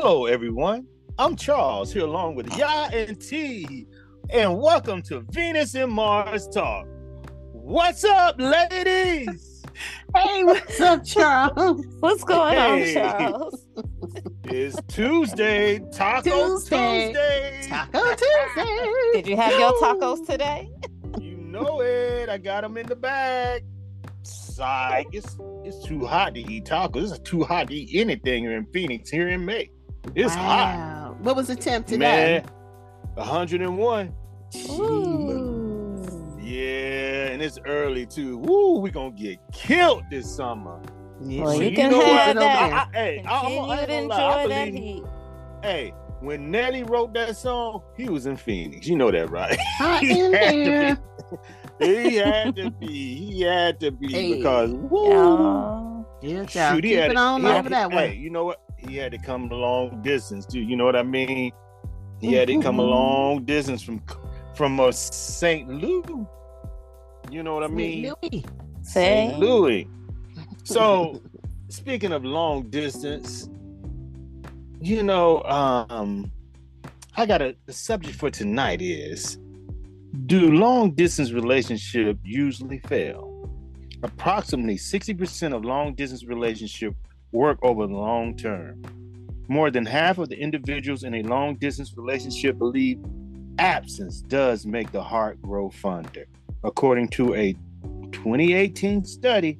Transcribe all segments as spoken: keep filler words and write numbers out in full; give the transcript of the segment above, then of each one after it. Hello, everyone. I'm Charles here along with Yah and T, and welcome to Venus and Mars Talk. What's up, ladies? Hey, what's up, Charles? What's going hey. on, Charles? It's Tuesday, Taco Tuesday. Tuesday. Taco Tuesday. Did you have your tacos today? You know it. I got them in the bag. Sigh. It's it's too hot to eat tacos. It's too hot to eat anything here in Phoenix here in May. It's wow. hot. What was the temp today? Man, one hundred and one. Ooh. Yeah, and it's early too. Woo, we're going to get killed this summer. Yes. Well, so you, you can have that. I, I, hey, I, I, I, I enjoy I believe, that heat. Hey, when Nelly wrote that song, he was in Phoenix. You know that, right? I am there. He had to be. He had to be hey. because woo, oh, yeah, shoot, he had it on he over had that to, way. Hey, you know what? He had to come a long distance, dude. You know what I mean? He had to come a long distance from from uh, Saint Louis. You know what I mean? Saint Louis. So, speaking of long distance, you know, um, I got a the subject for tonight is: do long distance relationships usually fail? Approximately sixty percent of long distance relationships work over the long term. More than half of the individuals in a long distance relationship believe absence does make the heart grow fonder. According to a twenty eighteen study,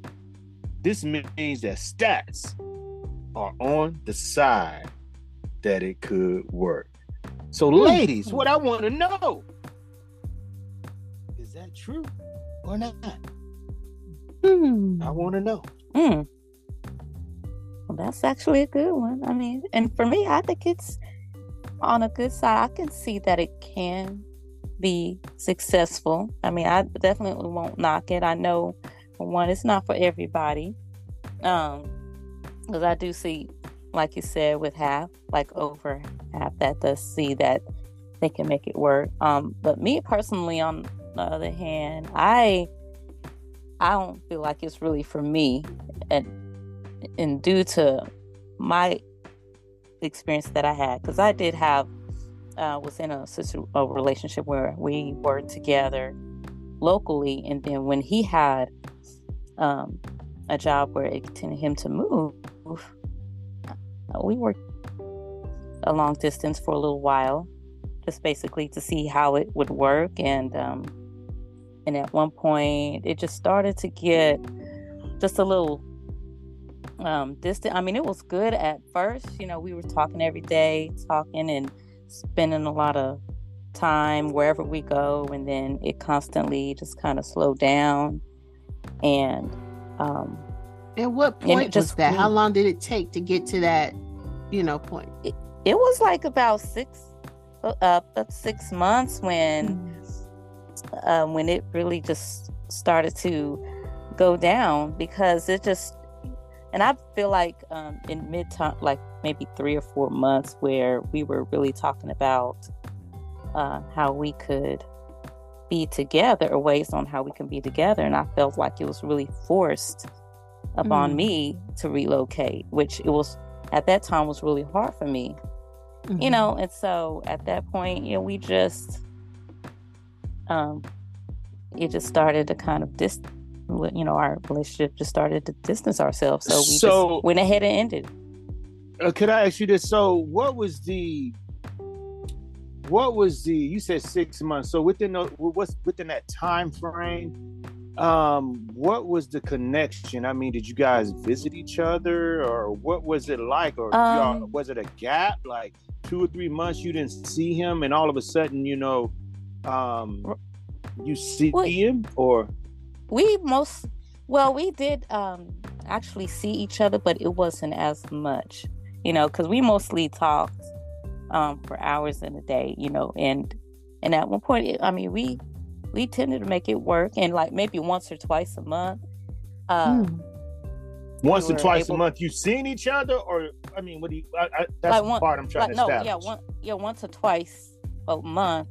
this means that stats are on the side that it could work. So ladies, what I want to know, is that true or not? Mm. I want to know. Mm. Well, that's actually a good one. I mean, and for me, I think it's on a good side. I can see that it can be successful. I mean, I definitely won't knock it. I know, for one, it's not for everybody. Um, because I do see, like you said, with half, like over half that does see that they can make it work. Um, but me personally, on the other hand, I I don't feel like it's really for me, and and due to my experience that I had, because I did have uh, was in a, a relationship where we were together locally, and then when he had um, a job where it tended him to move, we worked a long distance for a little while, just basically to see how it would work, and um, and at one point it just started to get just a little um, distant. I mean, it was good at first. You know, we were talking every day, talking and spending a lot of time wherever we go, and then it constantly just kind of slowed down. And um, at what point was that? How long did it take to get to that, you know, point? It, it was like about six. Up, up six months when uh, when it really just started to go down, because it just, and I feel like um, in mid time, like maybe three or four months where we were really talking about uh, how we could be together, or ways on how we can be together, and I felt like it was really forced upon mm. me to relocate, which it was at that time was really hard for me. Mm-hmm. You know, and so at that point, you know, we just, um, it just started to kind of dis, you know, our relationship just started to distance ourselves. So we so, just went ahead and ended. Uh, could I ask you this? So what was the, what was the, you said six months. So within the, what's within that time frame, um, what was the connection? I mean, did you guys visit each other, or what was it like? Or um, y'all, was it a gap? Like, two or three months you didn't see him, and all of a sudden, you know, um you see well, him? Or we most well we did um actually see each other, but it wasn't as much, you know, because we mostly talked um for hours in a day, you know, and and at one point it, I mean we we tended to make it work, and like maybe once or twice a month um hmm. Once we or twice able, a month, you seen each other, or I mean, what do you? I, I, that's like one, the part I'm trying like, to establish. No, yeah, one, yeah, once or twice a month.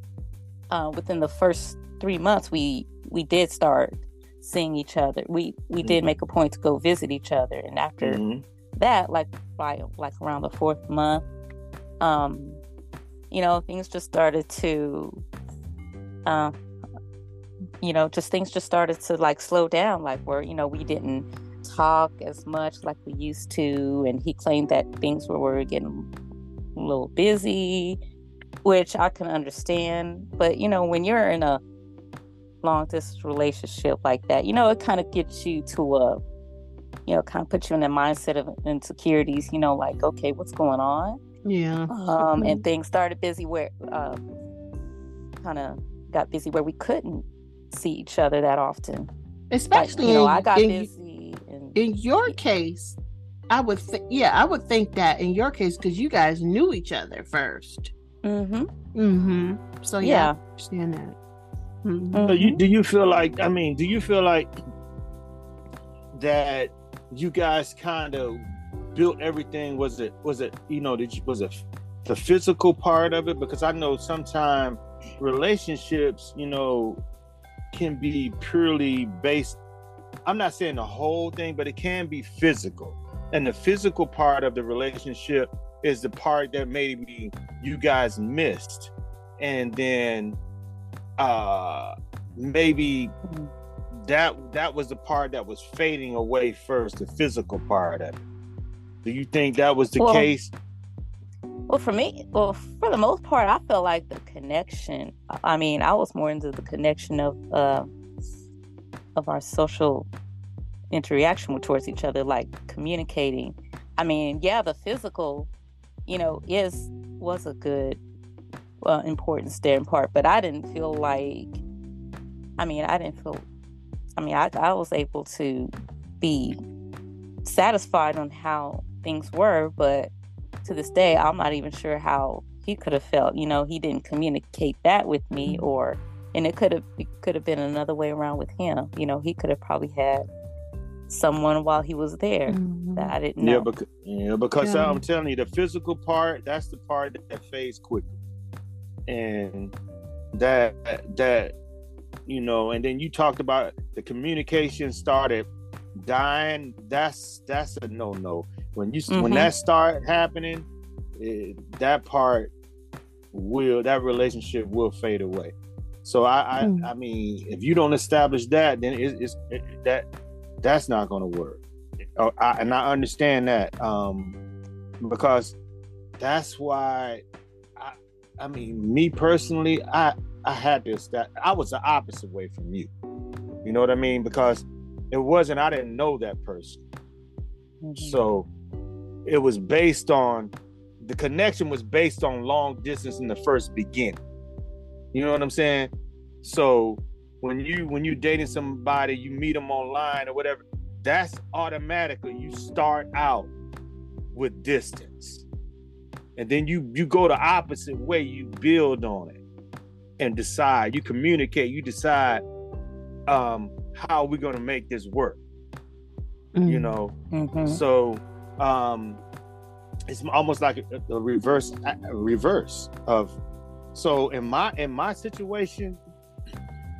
Uh, within the first three months, we we did start seeing each other. We we mm-hmm. did make a point to go visit each other, and after mm-hmm. that, like by like around the fourth month, um, you know, things just started to, uh, you know, just things just started to like slow down, like where, you know, we didn't talk as much like we used to. And he claimed that things were, were getting a little busy, which I can understand. But, you know, when you're in a long distance relationship like that, you know, it kind of gets you to a, you know, kind of puts you in a mindset of insecurities, you know, like, okay, what's going on? Yeah. Um, mm-hmm. And things started busy where, um, kind of got busy where we couldn't see each other that often. Especially, like, you know, in, I got in, busy. And, in your yeah. case, I would, th- yeah, I would think that in your case, because you guys knew each other first. Mm-hmm. Mm-hmm. So yeah, yeah. I understand that. Mm-hmm. So you, do you feel like, I mean, do you feel like that you guys kind of built everything? Was it, was it, you know, did you, was it the physical part of it? Because I know sometimes relationships, you know, can be purely based, I'm not saying the whole thing, but it can be physical. And the physical part of the relationship is the part that maybe you guys missed. And then uh, maybe that that was the part that was fading away first, the physical part of it. Do you think that was the well, case? Well, for me, well, for the most part, I felt like the connection. I mean, I was more into the connection of uh, of our social interaction towards each other, like communicating. I mean, yeah, the physical, you know, is was a good uh, importance there in part, but I didn't feel like. I mean, I didn't feel. I mean, I, I was able to be satisfied on how things were, but to this day, I'm not even sure how he could have felt. You know, he didn't communicate that with me, or and it could have it could have been another way around with him. You know, he could have probably had someone while he was there mm-hmm. that I didn't know. Yeah, because, yeah, because yeah. I'm telling you, the physical part, that's the part that fades quickly, and that that. You know, and then you talked about the communication started dying. That's that's a no-no. When you mm-hmm. when that start happening, it, that part will that relationship will fade away. So I I, mm. I mean, if you don't establish that, then it, it's it, that that's not going to work. I, and I understand that um, because that's why I I mean, me personally, I. I had this that I was the opposite way from you. You know what I mean? Because it wasn't, I didn't know that person. Mm-hmm. So it was based on, the connection was based on long distance in the first beginning. You know what I'm saying? So when you when you dating somebody, you meet them online or whatever, that's automatically you start out with distance. And then you you go the opposite way, you build on it. And decide, you communicate, you decide um, how we're going to make this work, mm-hmm. you know? Mm-hmm. So um, it's almost like a, a reverse a reverse of, so in my in my situation,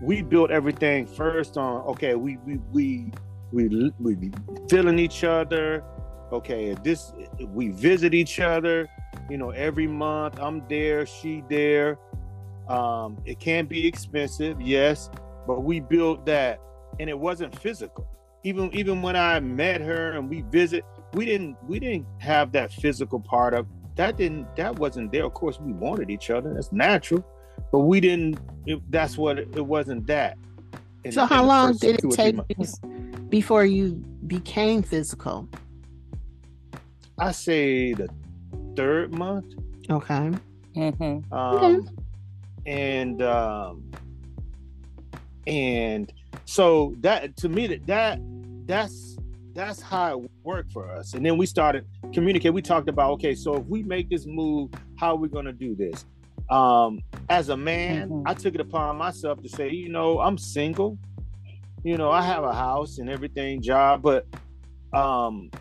we built everything first on, okay, we we we we, we feeling each other, okay, this we visit each other, you know, every month, I'm there, she there. Um, it can be expensive, yes, but we built that, and it wasn't physical. Even even when I met her and we visit, we didn't we didn't have that physical part of that. Didn't that wasn't there? Of course, we wanted each other. That's natural, but we didn't. It, that's what it, it wasn't that. And so, how long did it take before you became physical? I say the third month. Okay. Mm-hmm. Um, okay. And um, and so that to me that, that that's that's how it worked for us. And then we started communicating. We talked about, okay, so if we make this move, how are we gonna do this? Um, as a man, mm-hmm. I took it upon myself to say, you know, I'm single. You know, I have a house and everything, job, but um,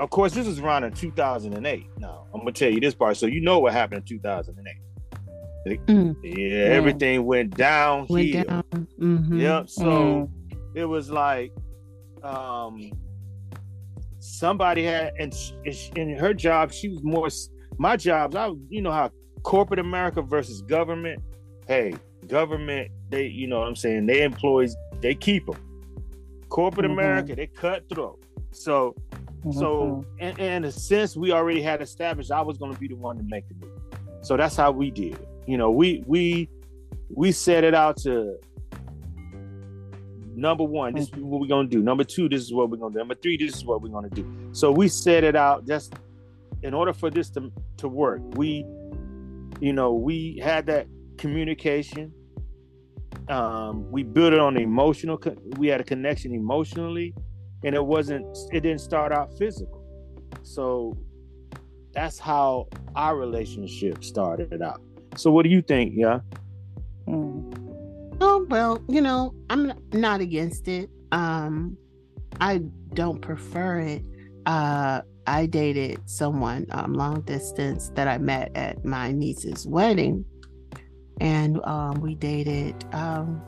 of course, this is around in two thousand eight. Now I'm gonna tell you this part, so you know what happened in two thousand eight. Mm. Yeah, yeah, everything went downhill. Went down. Mm-hmm. Yep. So mm-hmm. it was like um, somebody had, and, she, and her job, she was more my jobs, I you know how corporate America versus government. Hey, government, they, you know what I'm saying, their employees, they keep them. Corporate mm-hmm. America, they cutthroat. So, mm-hmm. so and, and since we already had established, I was going to be the one to make the move. So that's how we did it. You know, we we we set it out to, number one, this is what we're going to do. Number two, this is what we're going to do. Number three, this is what we're going to do. So we set it out just in order for this to, to work. We, you know, we had that communication. Um, we built it on emotional. We had a connection emotionally, and it wasn't, it didn't start out physical. So that's how our relationship started out. So what do you think, yeah? Mm. Oh, well, you know, I'm not against it. Um, I don't prefer it. Uh, I dated someone um, long distance that I met at my niece's wedding. And um, we dated, um,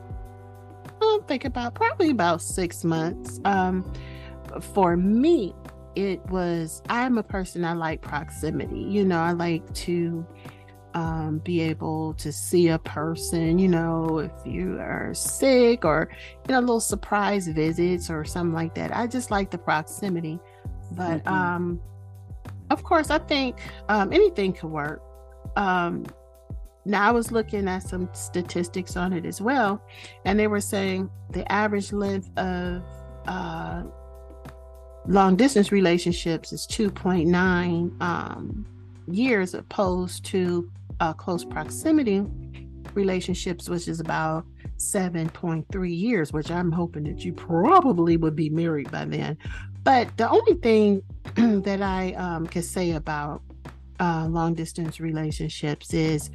I think about probably about six months. Um, for me, it was, I'm a person, I like proximity. You know, I like to Um, be able to see a person, you know, if you are sick or, you know, little surprise visits or something like that. I just like the proximity. But mm-hmm. um, of course, I think um, anything could work. Um, now, I was looking at some statistics on it as well, and they were saying the average length of uh, long distance relationships is two point nine um, years, opposed to Uh, close proximity relationships, which is about seven point three years, which I'm hoping that you probably would be married by then. But the only thing that I um, can say about uh, long distance relationships is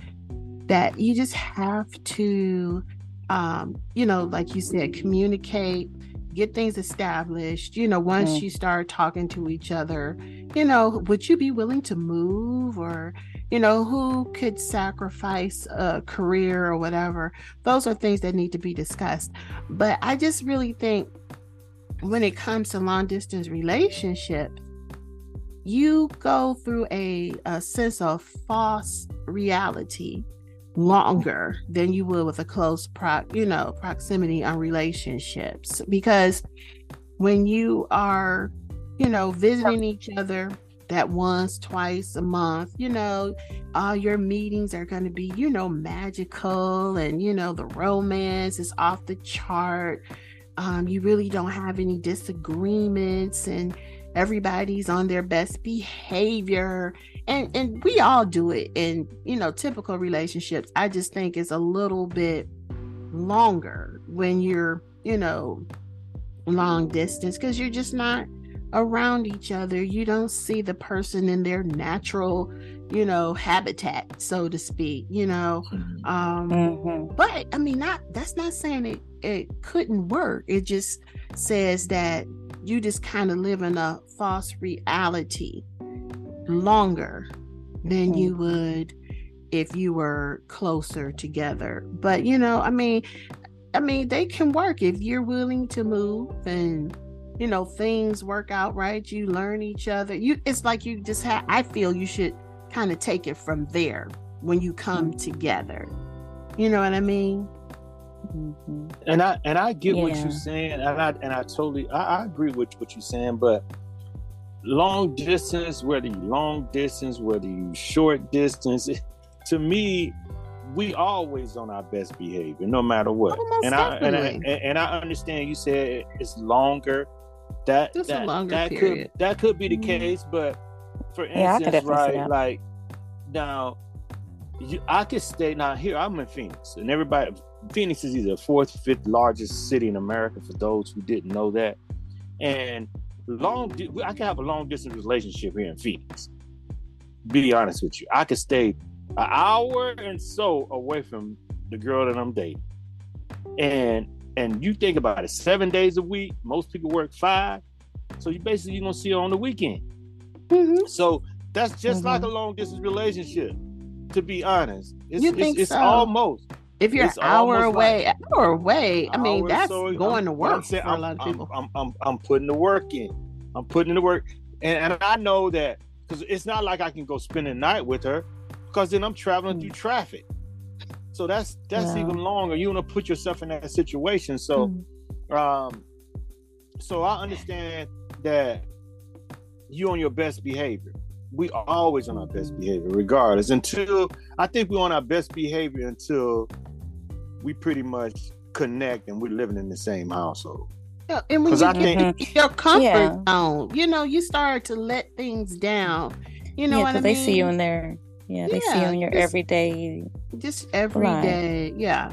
that you just have to, um, you know, like you said, communicate, get things established. You know, once mm-hmm. you start talking to each other, you know, would you be willing to move, or you know, who could sacrifice a career or whatever? Those are things that need to be discussed. But I just really think when it comes to long distance relationships, you go through a, a sense of false reality longer than you would with a close pro, you know, proximity on relationships. Because when you are, you know, visiting each other that once, twice a month, you know, all your meetings are going to be, you know, magical, and, you know, the romance is off the chart. Um, you really don't have any disagreements, and everybody's on their best behavior. And, and we all do it in, you know, typical relationships. I just think it's a little bit longer when you're, you know, long distance, because you're just not around each other. You don't see the person in their natural, you know, habitat, so to speak, you know. Um mm-hmm. But I mean, not that's not saying it it couldn't work. It just says that you just kind of live in a false reality longer than mm-hmm. you would if you were closer together. But you know, I mean I mean they can work if you're willing to move, and you know, things work out right. You learn each other. You, it's like you just have, I feel you should kind of take it from there when you come mm-hmm. together. You know what I mean? Mm-hmm. And I, and I get yeah. what you're saying. And I, and I totally, I, I agree with what you're saying, but long distance, whether you long distance, whether you short distance, to me, we always on our best behavior, no matter what. Oh, and, I, and I, and and I understand you said it's longer. That That's that, a longer that period. could that could be the case, but for yeah, instance, right? Like now, you, I could stay now. Here, I'm in Phoenix, and everybody, Phoenix is either the fourth, fifth largest city in America. For those who didn't know that, and long, I can have a long distance relationship here in Phoenix. Be honest with you, I could stay an hour and so away from the girl that I'm dating, and. And you think about it, seven days a week, most people work five. So you basically, you're going to see her on the weekend. Mm-hmm. So that's just mm-hmm. like a long distance relationship, to be honest. It's, you think it's, so? It's almost. If you're an hour away, like, hour away, I mean, that's so going I'm, to work saying, for I'm, a lot of people. I'm, I'm, I'm, I'm putting the work in. I'm putting in the work. And, and I know that because it's not like I can go spend a night with her, because then I'm traveling mm. through traffic. So that's that's yeah. even longer. You want to put yourself in that situation. So, mm. um, so I understand that you're on your best behavior. We are always on our best behavior, regardless. Until I think we're on our best behavior until we pretty much connect and we're living in the same household. Yeah, and when you I get think, your comfort yeah. zone, you know, you start to let things down. You know yeah, what I mean? They see you in there. Yeah, they yeah, see you in your just, everyday. Just everyday, yeah.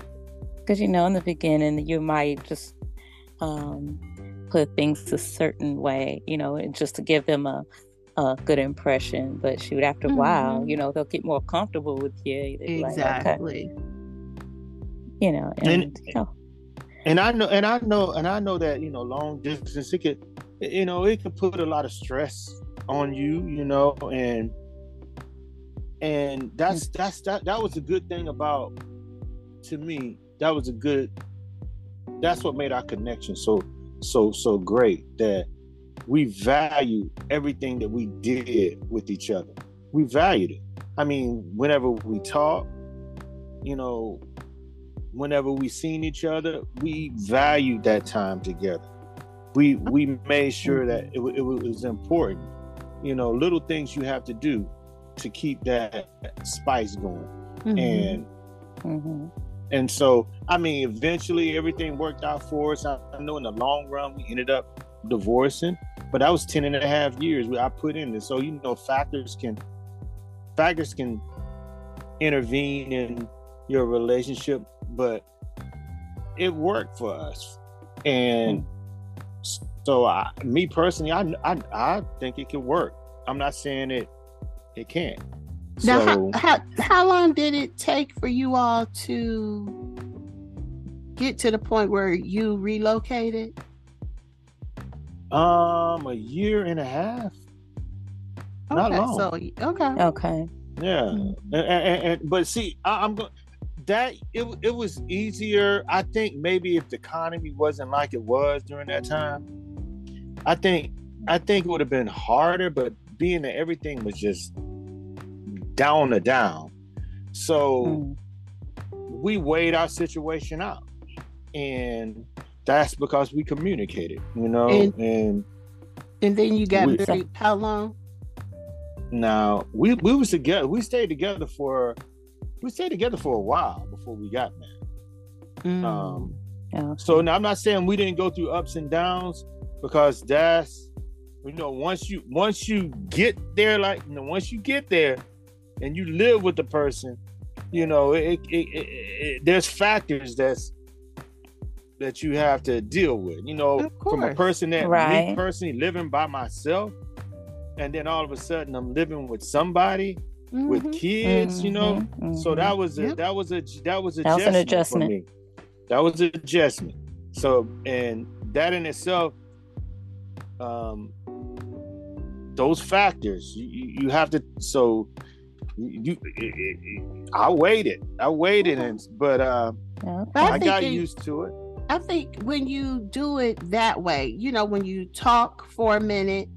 Because, you know, in the beginning, you might just um, put things a certain way, you know, and just to give them a, a good impression. But shoot, after mm-hmm. a while, you know, they'll get more comfortable with you. They're exactly. Like, okay. You know, and, and you know. And I know, and I know, and I know that, you know, long distance, it could, you know, it could put a lot of stress on you, you know, and and that's that's that that was a good thing about, to me, that was a good, that's what made our connection so so so great, that we value everything that we did with each other. We valued it. I mean, whenever we talk, you know, whenever we seen each other, we valued that time together. We we made sure that it, it was important. You know, little things you have to do to keep that spice going. Mm-hmm. And mm-hmm. and so, I mean, eventually everything worked out for us. I, I know in the long run, we ended up divorcing, but that was ten and a half years I put in this. So, you know, factors can, factors can intervene in your relationship, but it worked for us. And so I, me personally, I, I I think it can work. I'm not saying it it can't. Now, so, how, how, how long did it take for you all to get to the point where you relocated? Um, a year and a half. Okay, not long. So, okay. Okay. Yeah. Mm-hmm. And, and, and, but see, I, I'm going that it it was easier. I think maybe if the economy wasn't like it was during that time, I think I think it would have been harder. But being that everything was just down to down, so mm-hmm. we weighed our situation out, and that's because we communicated, you know. And and, and then you got we, married. How long? Now we we was together. We stayed together for. We stayed together for a while before we got married. Mm. Um, yeah. So now I'm not saying we didn't go through ups and downs, because that's, you know, once you once you get there, like, you know, once you get there and you live with the person, you know, it, it, it, it, there's factors that's that you have to deal with. You know, from a person that right. me personally living by myself, and then all of a sudden I'm living with somebody. Mm-hmm. With kids, mm-hmm. you know, mm-hmm. so that was a, yep. that was a that was, that was an adjustment for me. That was an adjustment. So, and that in itself, um, those factors you, you have to. So, you, it, it, I waited, I waited, and but uh, okay. I, I got it, used to it. I think when you do it that way, you know, when you talk for a minute,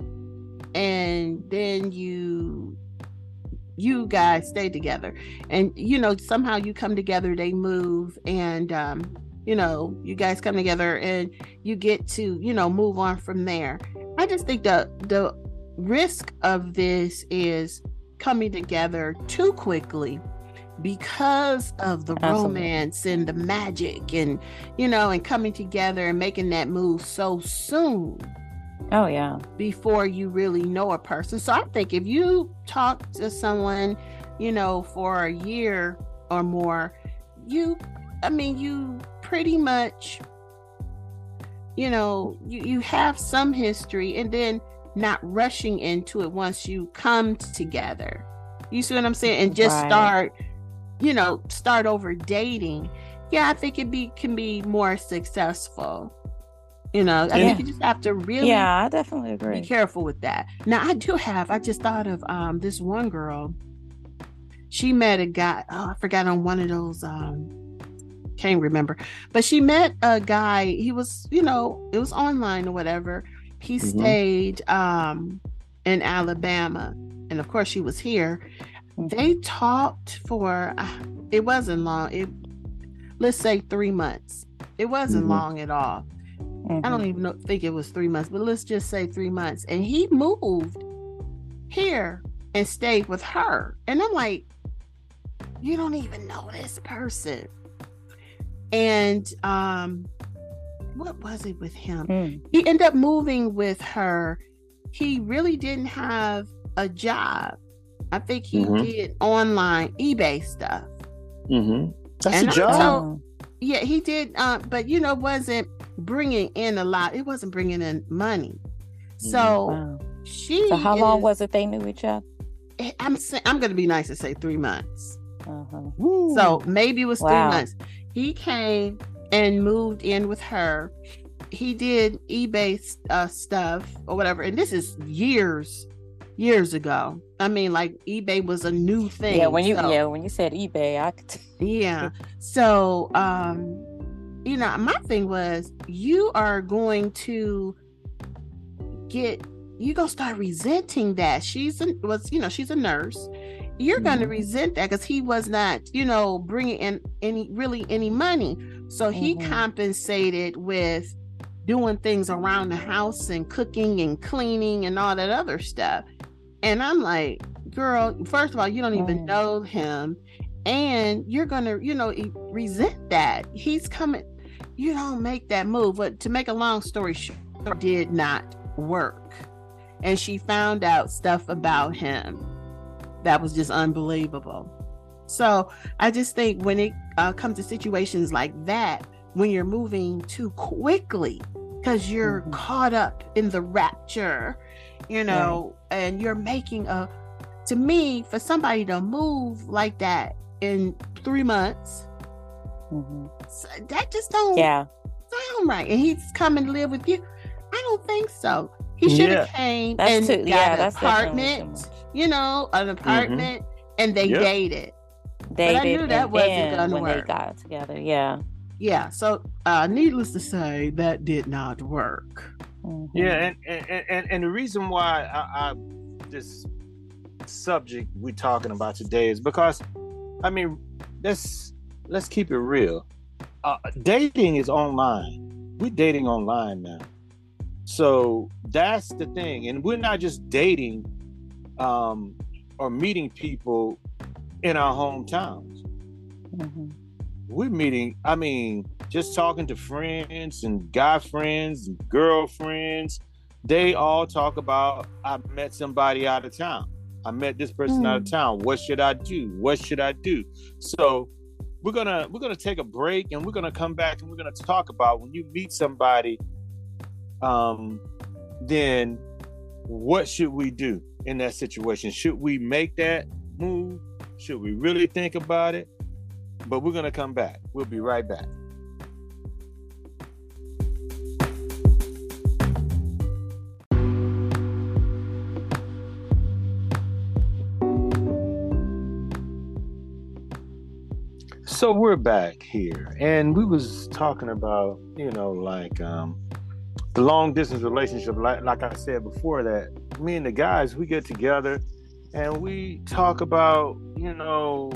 and then you. You guys stay together, and you know, somehow you come together, they move, and um you know, you guys come together and you get to, you know, move on from there. I just think the the risk of this is coming together too quickly because of the Absolutely. romance and the magic, and you know, and coming together and making that move so soon. Oh yeah. Before you really know a person. So I think if you talk to someone, you know, for a year or more, you, I mean, you pretty much, you know, you, you have some history, and then not rushing into it once you come together. You see what I'm saying? And just right. start, you know, start over dating. Yeah, I think it be can be more successful. You know, I yeah. think you just have to really yeah, I definitely agree. Be careful with that. Now, I do have, I just thought of um, this one girl. She met a guy, oh, I forgot on one of those, um, can't remember. But she met a guy, he was, you know, it was online or whatever. He mm-hmm. stayed um, in Alabama. and of course she was here. They talked for, it wasn't long, it let's say three months. It wasn't mm-hmm. long at all. Mm-hmm. I don't even know, think it was three months, but let's just say three months. And he moved here and stayed with her. And I'm like, you don't even know this person. And um, what was it with him? Mm. He ended up moving with her. He really didn't have a job. I think he mm-hmm. did online eBay stuff. Mm-hmm. That's and a job. Told, yeah, he did. Uh, but, you know, wasn't bringing in a lot. It wasn't bringing in money. So wow. she. So how is, long was it they knew each other? I'm I'm going to be nice and say three months. Uh-huh. So maybe it was wow. three months. He came and moved in with her. He did eBay uh, stuff or whatever. And this is years, years ago. I mean, like eBay was a new thing. Yeah, when you so. yeah when you said eBay, I could. Yeah. So, um, you know, my thing was, you are going to get. You're going to start resenting that. She's a, was, you know, she's a nurse. You're mm-hmm. going to resent that because he was not, you know, bringing in any, really any money. So mm-hmm. he compensated with doing things around the house and cooking and cleaning and all that other stuff. And I'm like, girl, first of all, you don't mm-hmm. even know him. And you're going to, you know, resent that. He's coming. You don't make that move. But to make a long story short, it did not work. And she found out stuff about him that was just unbelievable. So I just think when it uh, comes to situations like that, when you're moving too quickly because you're mm-hmm. caught up in the rapture, you know, right. and you're making a, to me, for somebody to move like that in three months, mm-hmm. so that just don't yeah. sound right. And he's come and live with you. I don't think so. He should have yeah. came that's and too, got yeah, an apartment, you know, an apartment, mm-hmm. and they yep. dated. Dated, but I knew that wasn't gonna when work. They got together, yeah, yeah. So, uh, needless to say, that did not work. Mm-hmm. Yeah, and, and and and the reason why I, I this subject we're talking about today is because, I mean, let's let's keep it real. Uh, dating is online. We're dating online now. So that's the thing. And we're not just dating um, or meeting people in our hometowns. Mm-hmm. We're meeting, I mean, just talking to friends and guy friends and girlfriends. They all talk about, I met somebody out of town. I met this person mm-hmm. out of town. What should I do? What should I do? So we're gonna we're gonna take a break and we're gonna come back and we're gonna talk about when you meet somebody, Um, then what should we do in that situation? Should we make that move? Should we really think about it? But we're going to come back. We'll be right back. So we're back here, and we was talking about, you know, like, um, the long distance relationship, like, like I said before, that me and the guys, we get together and we talk about, you know,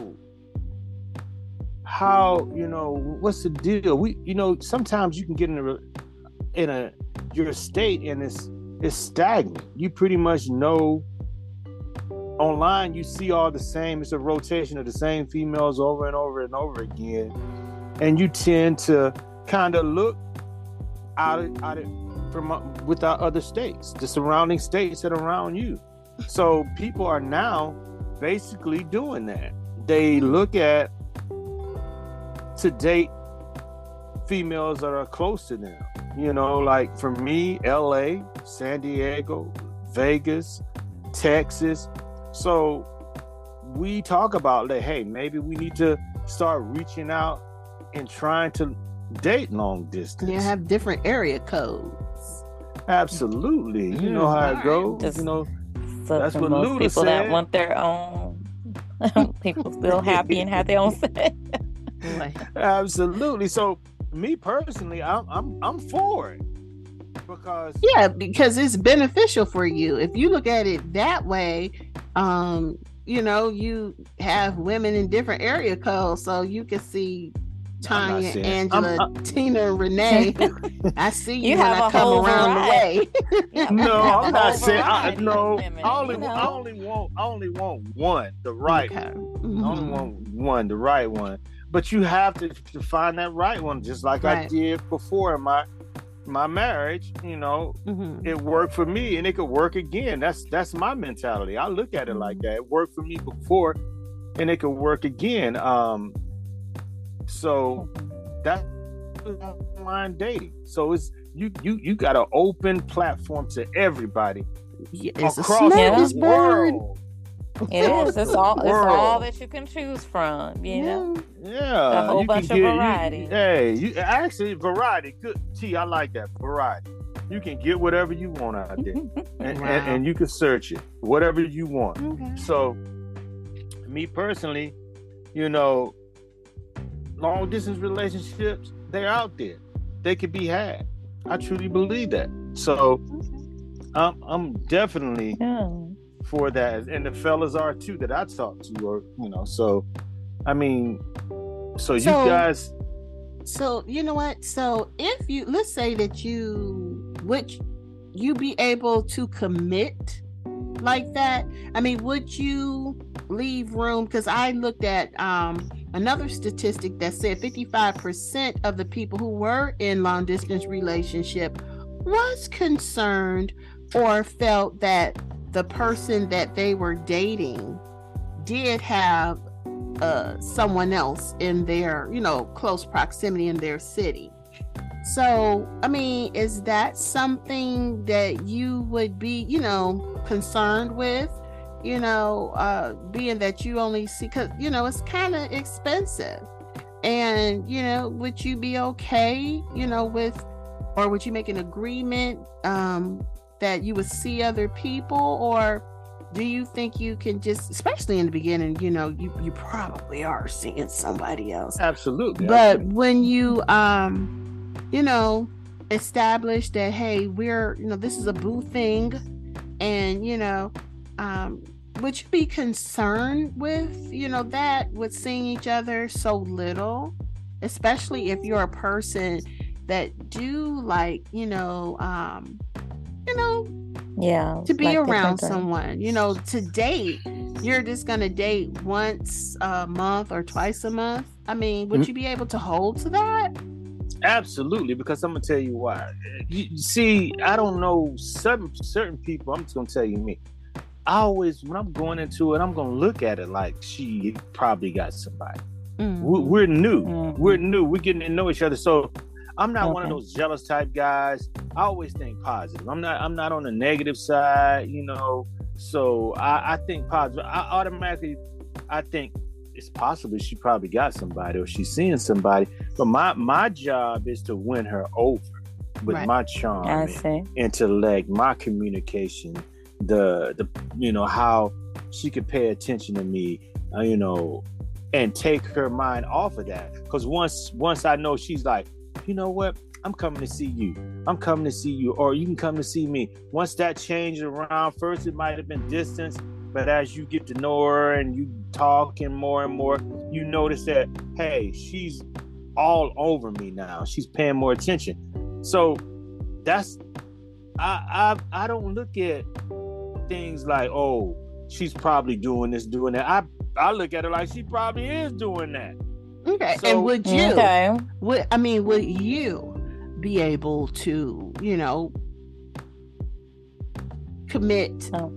how, you know, what's the deal? We, you know, sometimes you can get in a, in a, your state and it's, it's stagnant. You pretty much know online, you see all the same, it's a rotation of the same females over and over and over again. And you tend to kind of look out of, out of from with our other states, the surrounding states that are around you. So people are now basically doing that. They look at to date females that are close to them. You know, like for me, L A, San Diego, Vegas, Texas. So we talk about that, hey, maybe we need to start reaching out and trying to date long distance. You have different area codes. Absolutely. You know how it goes. Just, you know, so that's what Luda people said. That want their own people still happy and have their own sex. Absolutely. So me personally, I'm I'm I'm for it. Because Yeah, because it's beneficial for you. If you look at it that way, um, you know, you have women in different area codes, so you can see Tanya, Angela, I'm, I'm, Tina, Renee. I see you, you when have I come around variety. The way. Yeah, no, I'm not saying. I, no, women, I only, you know? I only want, I only want one, the right okay. one. Mm-hmm. I only want one, the right one. But you have to, to find that right one, just like right. I did before in my my marriage. You know, mm-hmm. it worked for me, and it could work again. That's that's my mentality. I look at it like that. It worked for me before, and it could work again. Um. So that's online dating. So it's you you you got an open platform to everybody yeah, it's across a the world. It is. It's all world. It's all that you can choose from. You yeah. know. Yeah. A whole you bunch of get, variety. You, hey, you actually variety. Good. T, I like that variety. You can get whatever you want out there, and, wow. and and you can search it whatever you want. Okay. So, me personally, you know. Long distance relationships, they're out there. They could be had. I truly believe that. So I'm, I'm definitely yeah. for that. And the fellas are too that I talk to, or, you know, so, I mean, so you so, guys. So, you know what? So if you, let's say that you, would you be able to commit like that? I mean, would you leave room? Because I looked at, um, another statistic that said fifty-five percent of the people who were in long distance relationship was concerned or felt that the person that they were dating did have uh, someone else in their, you know, close proximity in their city. So, I mean, is that something that you would be, you know, concerned with? You know, uh, being that you only see, because, you know, it's kind of expensive. And, you know, would you be okay, you know, with, or would you make an agreement um, that you would see other people? Or do you think you can just, especially in the beginning, you know, you, you probably are seeing somebody else. Absolutely. But when you, um, you know, establish that, hey, we're, you know, this is a boo thing, and, you know, Um, would you be concerned with, you know, that with seeing each other so little, especially if you're a person that do like, you know, um, you know, yeah, to be like around someone, you know, to date, you're just going to date once a month or twice a month. I mean, would mm-hmm. you be able to hold to that? Absolutely, because I'm going to tell you why. You, see, I don't know some certain people, I'm just going to tell you me. I always, when I'm going into it, I'm going to look at it like she probably got somebody. Mm-hmm. We're, we're new. Mm-hmm. We're new. We're getting to know each other. So I'm not okay. one of those jealous type guys. I always think positive. I'm not I'm not on the negative side, you know. So I, I think positive. I automatically, I think it's possible she probably got somebody or she's seeing somebody. But my, my job is to win her over with right. my charm, and intellect, my communication. The the you know how she could pay attention to me, uh, you know, and take her mind off of that. Because once once I know she's like, you know what, I'm coming to see you, I'm coming to see you, or you can come to see me. Once that changes around, first it might have been distance, but as you get to know her and you talking more and more, you notice that hey, she's all over me now. She's paying more attention. So that's I I I don't look at things like, oh, she's probably doing this, doing that. I I look at her like she probably is doing that. Okay. So, and would you? Okay. Would I mean? Would you be able to, you know, commit oh.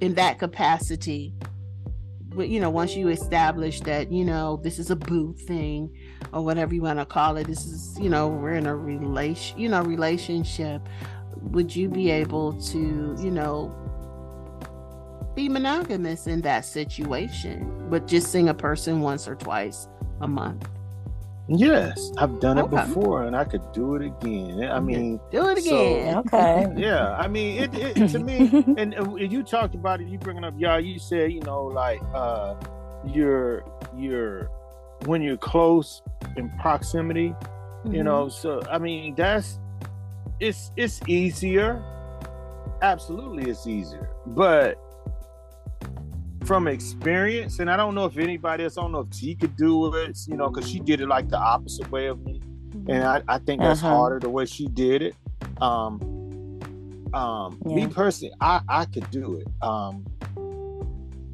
in that capacity? You know, once you establish that, you know, this is a boo thing or whatever you want to call it. This is, you know, we're in a relation, you know, relationship. Would you be able to, you know, be monogamous in that situation, but just seeing a person once or twice a month? Yes, I've done okay. it before, and I could do it again. I mean, do it again. So, okay. Yeah, I mean, it, it to me. And you talked about it. You bringing up y'all. You said, you know, like uh, you're you're when you're close in proximity. Mm-hmm. You know, so I mean, that's it's it's easier. Absolutely, it's easier, but from experience, and I don't know if anybody else, I don't know if G could do it, you know, because she did it like the opposite way of me. And I, I think that's uh-huh. harder the way she did it. Um, um, yeah. Me personally, I, I could do it. Um,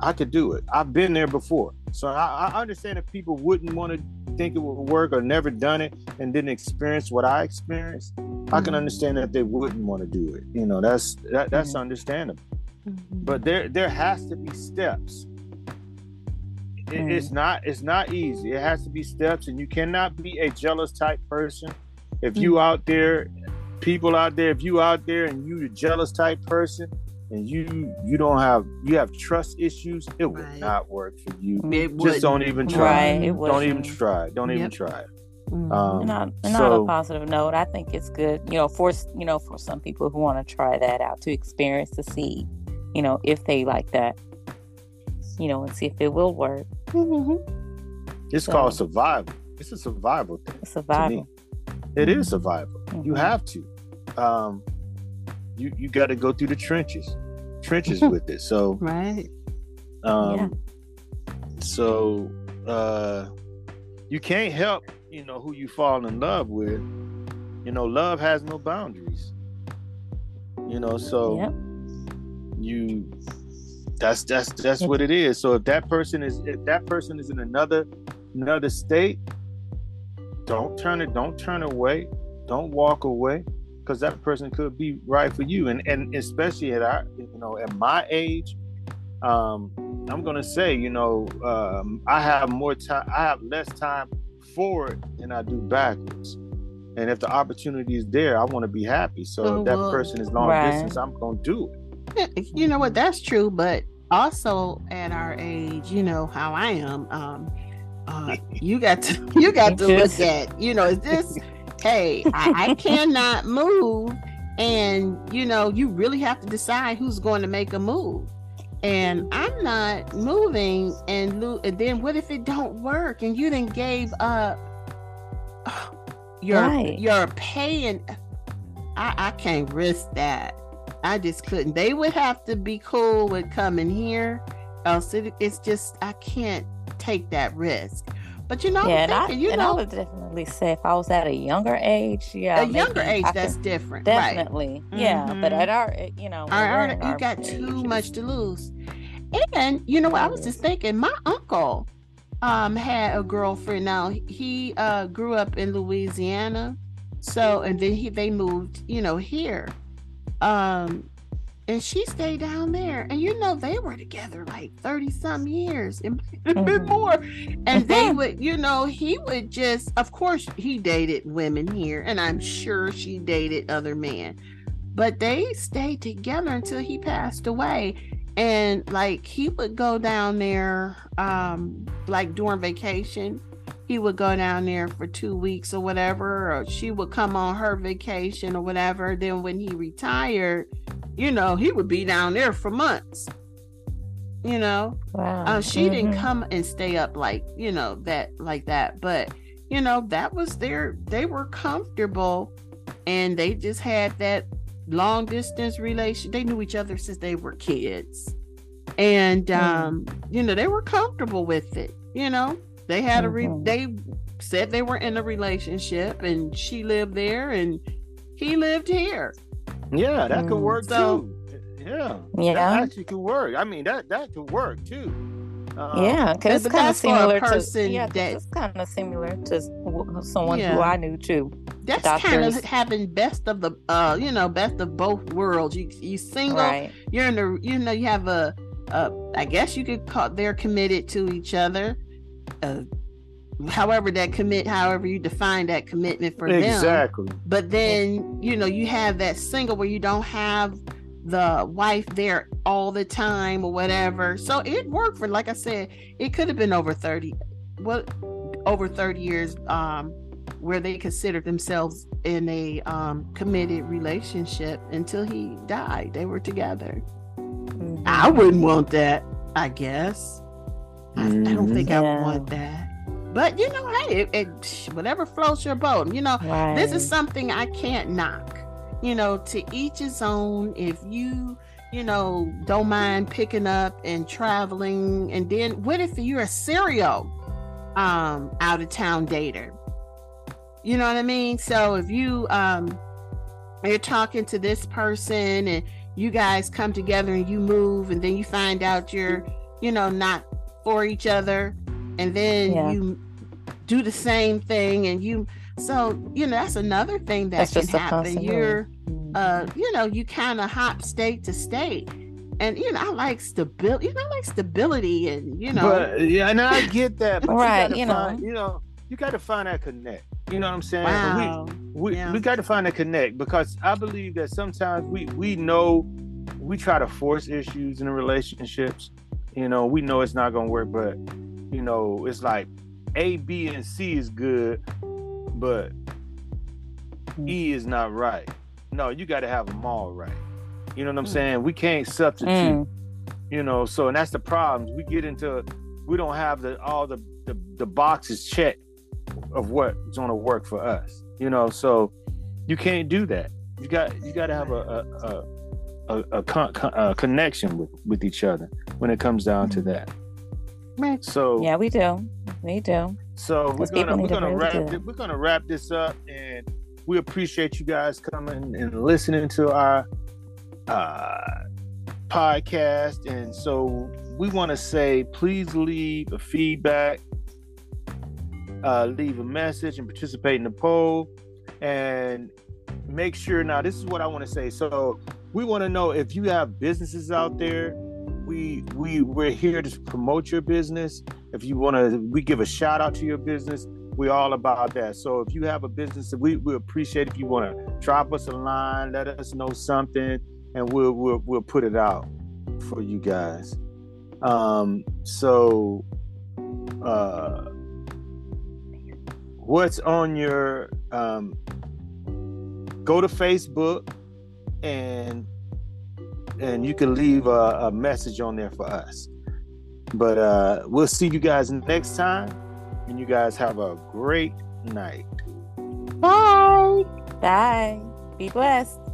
I could do it. I've been there before. So I, I understand if people wouldn't want to think it would work or never done it and didn't experience what I experienced. Mm-hmm. I can understand that they wouldn't want to do it. You know, that's that, that's mm-hmm. understandable. Mm-hmm. But there there has to be steps. It, it's not it's not easy. It has to be steps, and you cannot be a jealous type person. If you mm-hmm. out there, people out there, if you out there and you a jealous type person and you you don't have you have trust issues, it will right. not work for you. It Just don't even try. Right, it don't even try. Don't yep. even try. Mm-hmm. Um, and on, and so, on a positive note, I think it's good, you know, for you know, for some people who want to try that out, to experience, to see, you know, if they like that, you know, and see if it will work. Mm-hmm. It's so, called survival. It's a survival thing. Survival. It mm-hmm. is survival. Mm-hmm. You have to. Um, you you got to go through the trenches, trenches with it. So right. Um, yeah. So uh, you can't help, you know, who you fall in love with. You know, love has no boundaries. You know, so yep. you. That's that's that's what it is. So if that person is if that person is in another another state, don't turn it, don't turn away, don't walk away, because that person could be right for you. And and especially at our, you know, at my age, um, I'm gonna say, you know, um, I have more time, I have less time forward than I do backwards. And if the opportunity is there, I want to be happy. So oh, if that well, person is long right. distance, I'm gonna do it. You know what? That's true, but. Also, at our age, you know how I am. Um, uh, you got to, you got to look at, you know, is this? Hey, I, I cannot move, and you know, you really have to decide who's going to make a move. And I'm not moving, and, lo- and then what if it don't work, and you then gave up oh, your right. your pay, and I, I can't risk that. I just couldn't. They would have to be cool with coming here, else it, it's just I can't take that risk. But you know, yeah, I'm thinking, I, you and know, I would definitely say if I was at a younger age, yeah, a younger age I that's different, definitely, right. yeah. Mm-hmm. But at our, you know, our, our, our, you got age, too much to lose. And you know what? I was just thinking, my uncle um had a girlfriend. Now he uh grew up in Louisiana, so and then he they moved, you know, here. Um, and she stayed down there, and you know they were together like thirty some years and mm-hmm. more. And they would, you know, he would just, of course, he dated women here, and I'm sure she dated other men, but they stayed together until he passed away. And like he would go down there, um, like during vacation, he would go down there for two weeks or whatever, or she would come on her vacation or whatever. Then when he retired, you know, he would be down there for months, you know. Wow. Uh, she mm-hmm. didn't come and stay up like, you know, that like that. But, you know, that was their, they were comfortable, and they just had that long distance relation. They knew each other since they were kids, and, um, mm-hmm. you know, they were comfortable with it, you know. They had a re- mm-hmm. they said they were in a relationship, and she lived there and he lived here. Yeah, that mm. could work so, too. Yeah, yeah, that actually could work. I mean, that that could work too. Um, yeah, because it's kind of similar to yeah, that, it's kind of similar to someone yeah. who I knew too. That's Doctors. Kind of having best of the uh, you know, best of both worlds. You you single, right. you're in the you know you have a, a I guess you could call they're committed to each other. Uh, however that commit however you define that commitment for them. Exactly. But then, you know, you have that single where you don't have the wife there all the time or whatever. So it worked for, like I said, it could have been over thirty well over thirty years um where they considered themselves in a um committed relationship until he died. They were together. Mm-hmm. I wouldn't want that, I guess. I, I don't think yeah. I would want that, but you know, hey, it, it, whatever floats your boat. You know, right. this is something I can't knock. You know, to each his own. If you you know, don't mind picking up and traveling. And then what if you're a serial um, out of town dater? You know what I mean? So if you um, you're talking to this person and you guys come together and you move, and then you find out you're, you know, not for each other, and then yeah. you do the same thing, and you, so, you know, that's another thing that that's can happen. You're, uh, you know, you kind of hop state to state. And, you know, I like stability, you know, I like stability and, you know. But, yeah, and I get that. But right, you, you find, know. You know, you got to find that connect. You know what I'm saying? Wow. We, we, yeah. we got to find a connect, because I believe that sometimes we, we know, we try to force issues in the relationships. You know, we know it's not going to work, but, you know, it's like A, B, and C is good, but E is not right. No, you got to have them all right. You know what I'm mm. saying? We can't substitute, mm. you know, so, and that's the problem. We get into, we don't have the all the, the, the boxes checked of what's going to work for us, you know, so you can't do that. You got, you got to have a a, a, a, con, a connection with, with each other when it comes down to that. Right. So yeah, we do. We do. So we're gonna we're gonna wrap it, we're gonna wrap this up, and we appreciate you guys coming and listening to our uh, podcast. And so we want to say, please leave a feedback, uh, leave a message, and participate in the poll. And make sure, now this is what I want to say. So we want to know if you have businesses out there. We we we're here to promote your business. If you want to, we give a shout out to your business. We're all about that. So if you have a business, we we appreciate if you want to drop us a line, let us know something, and we'll we'll we'll put it out for you guys. Um. So, uh, what's on your um? Go to Facebook, and and you can leave a, a message on there for us. But uh, we'll see you guys next time. And you guys have a great night. Bye. Bye. Be blessed.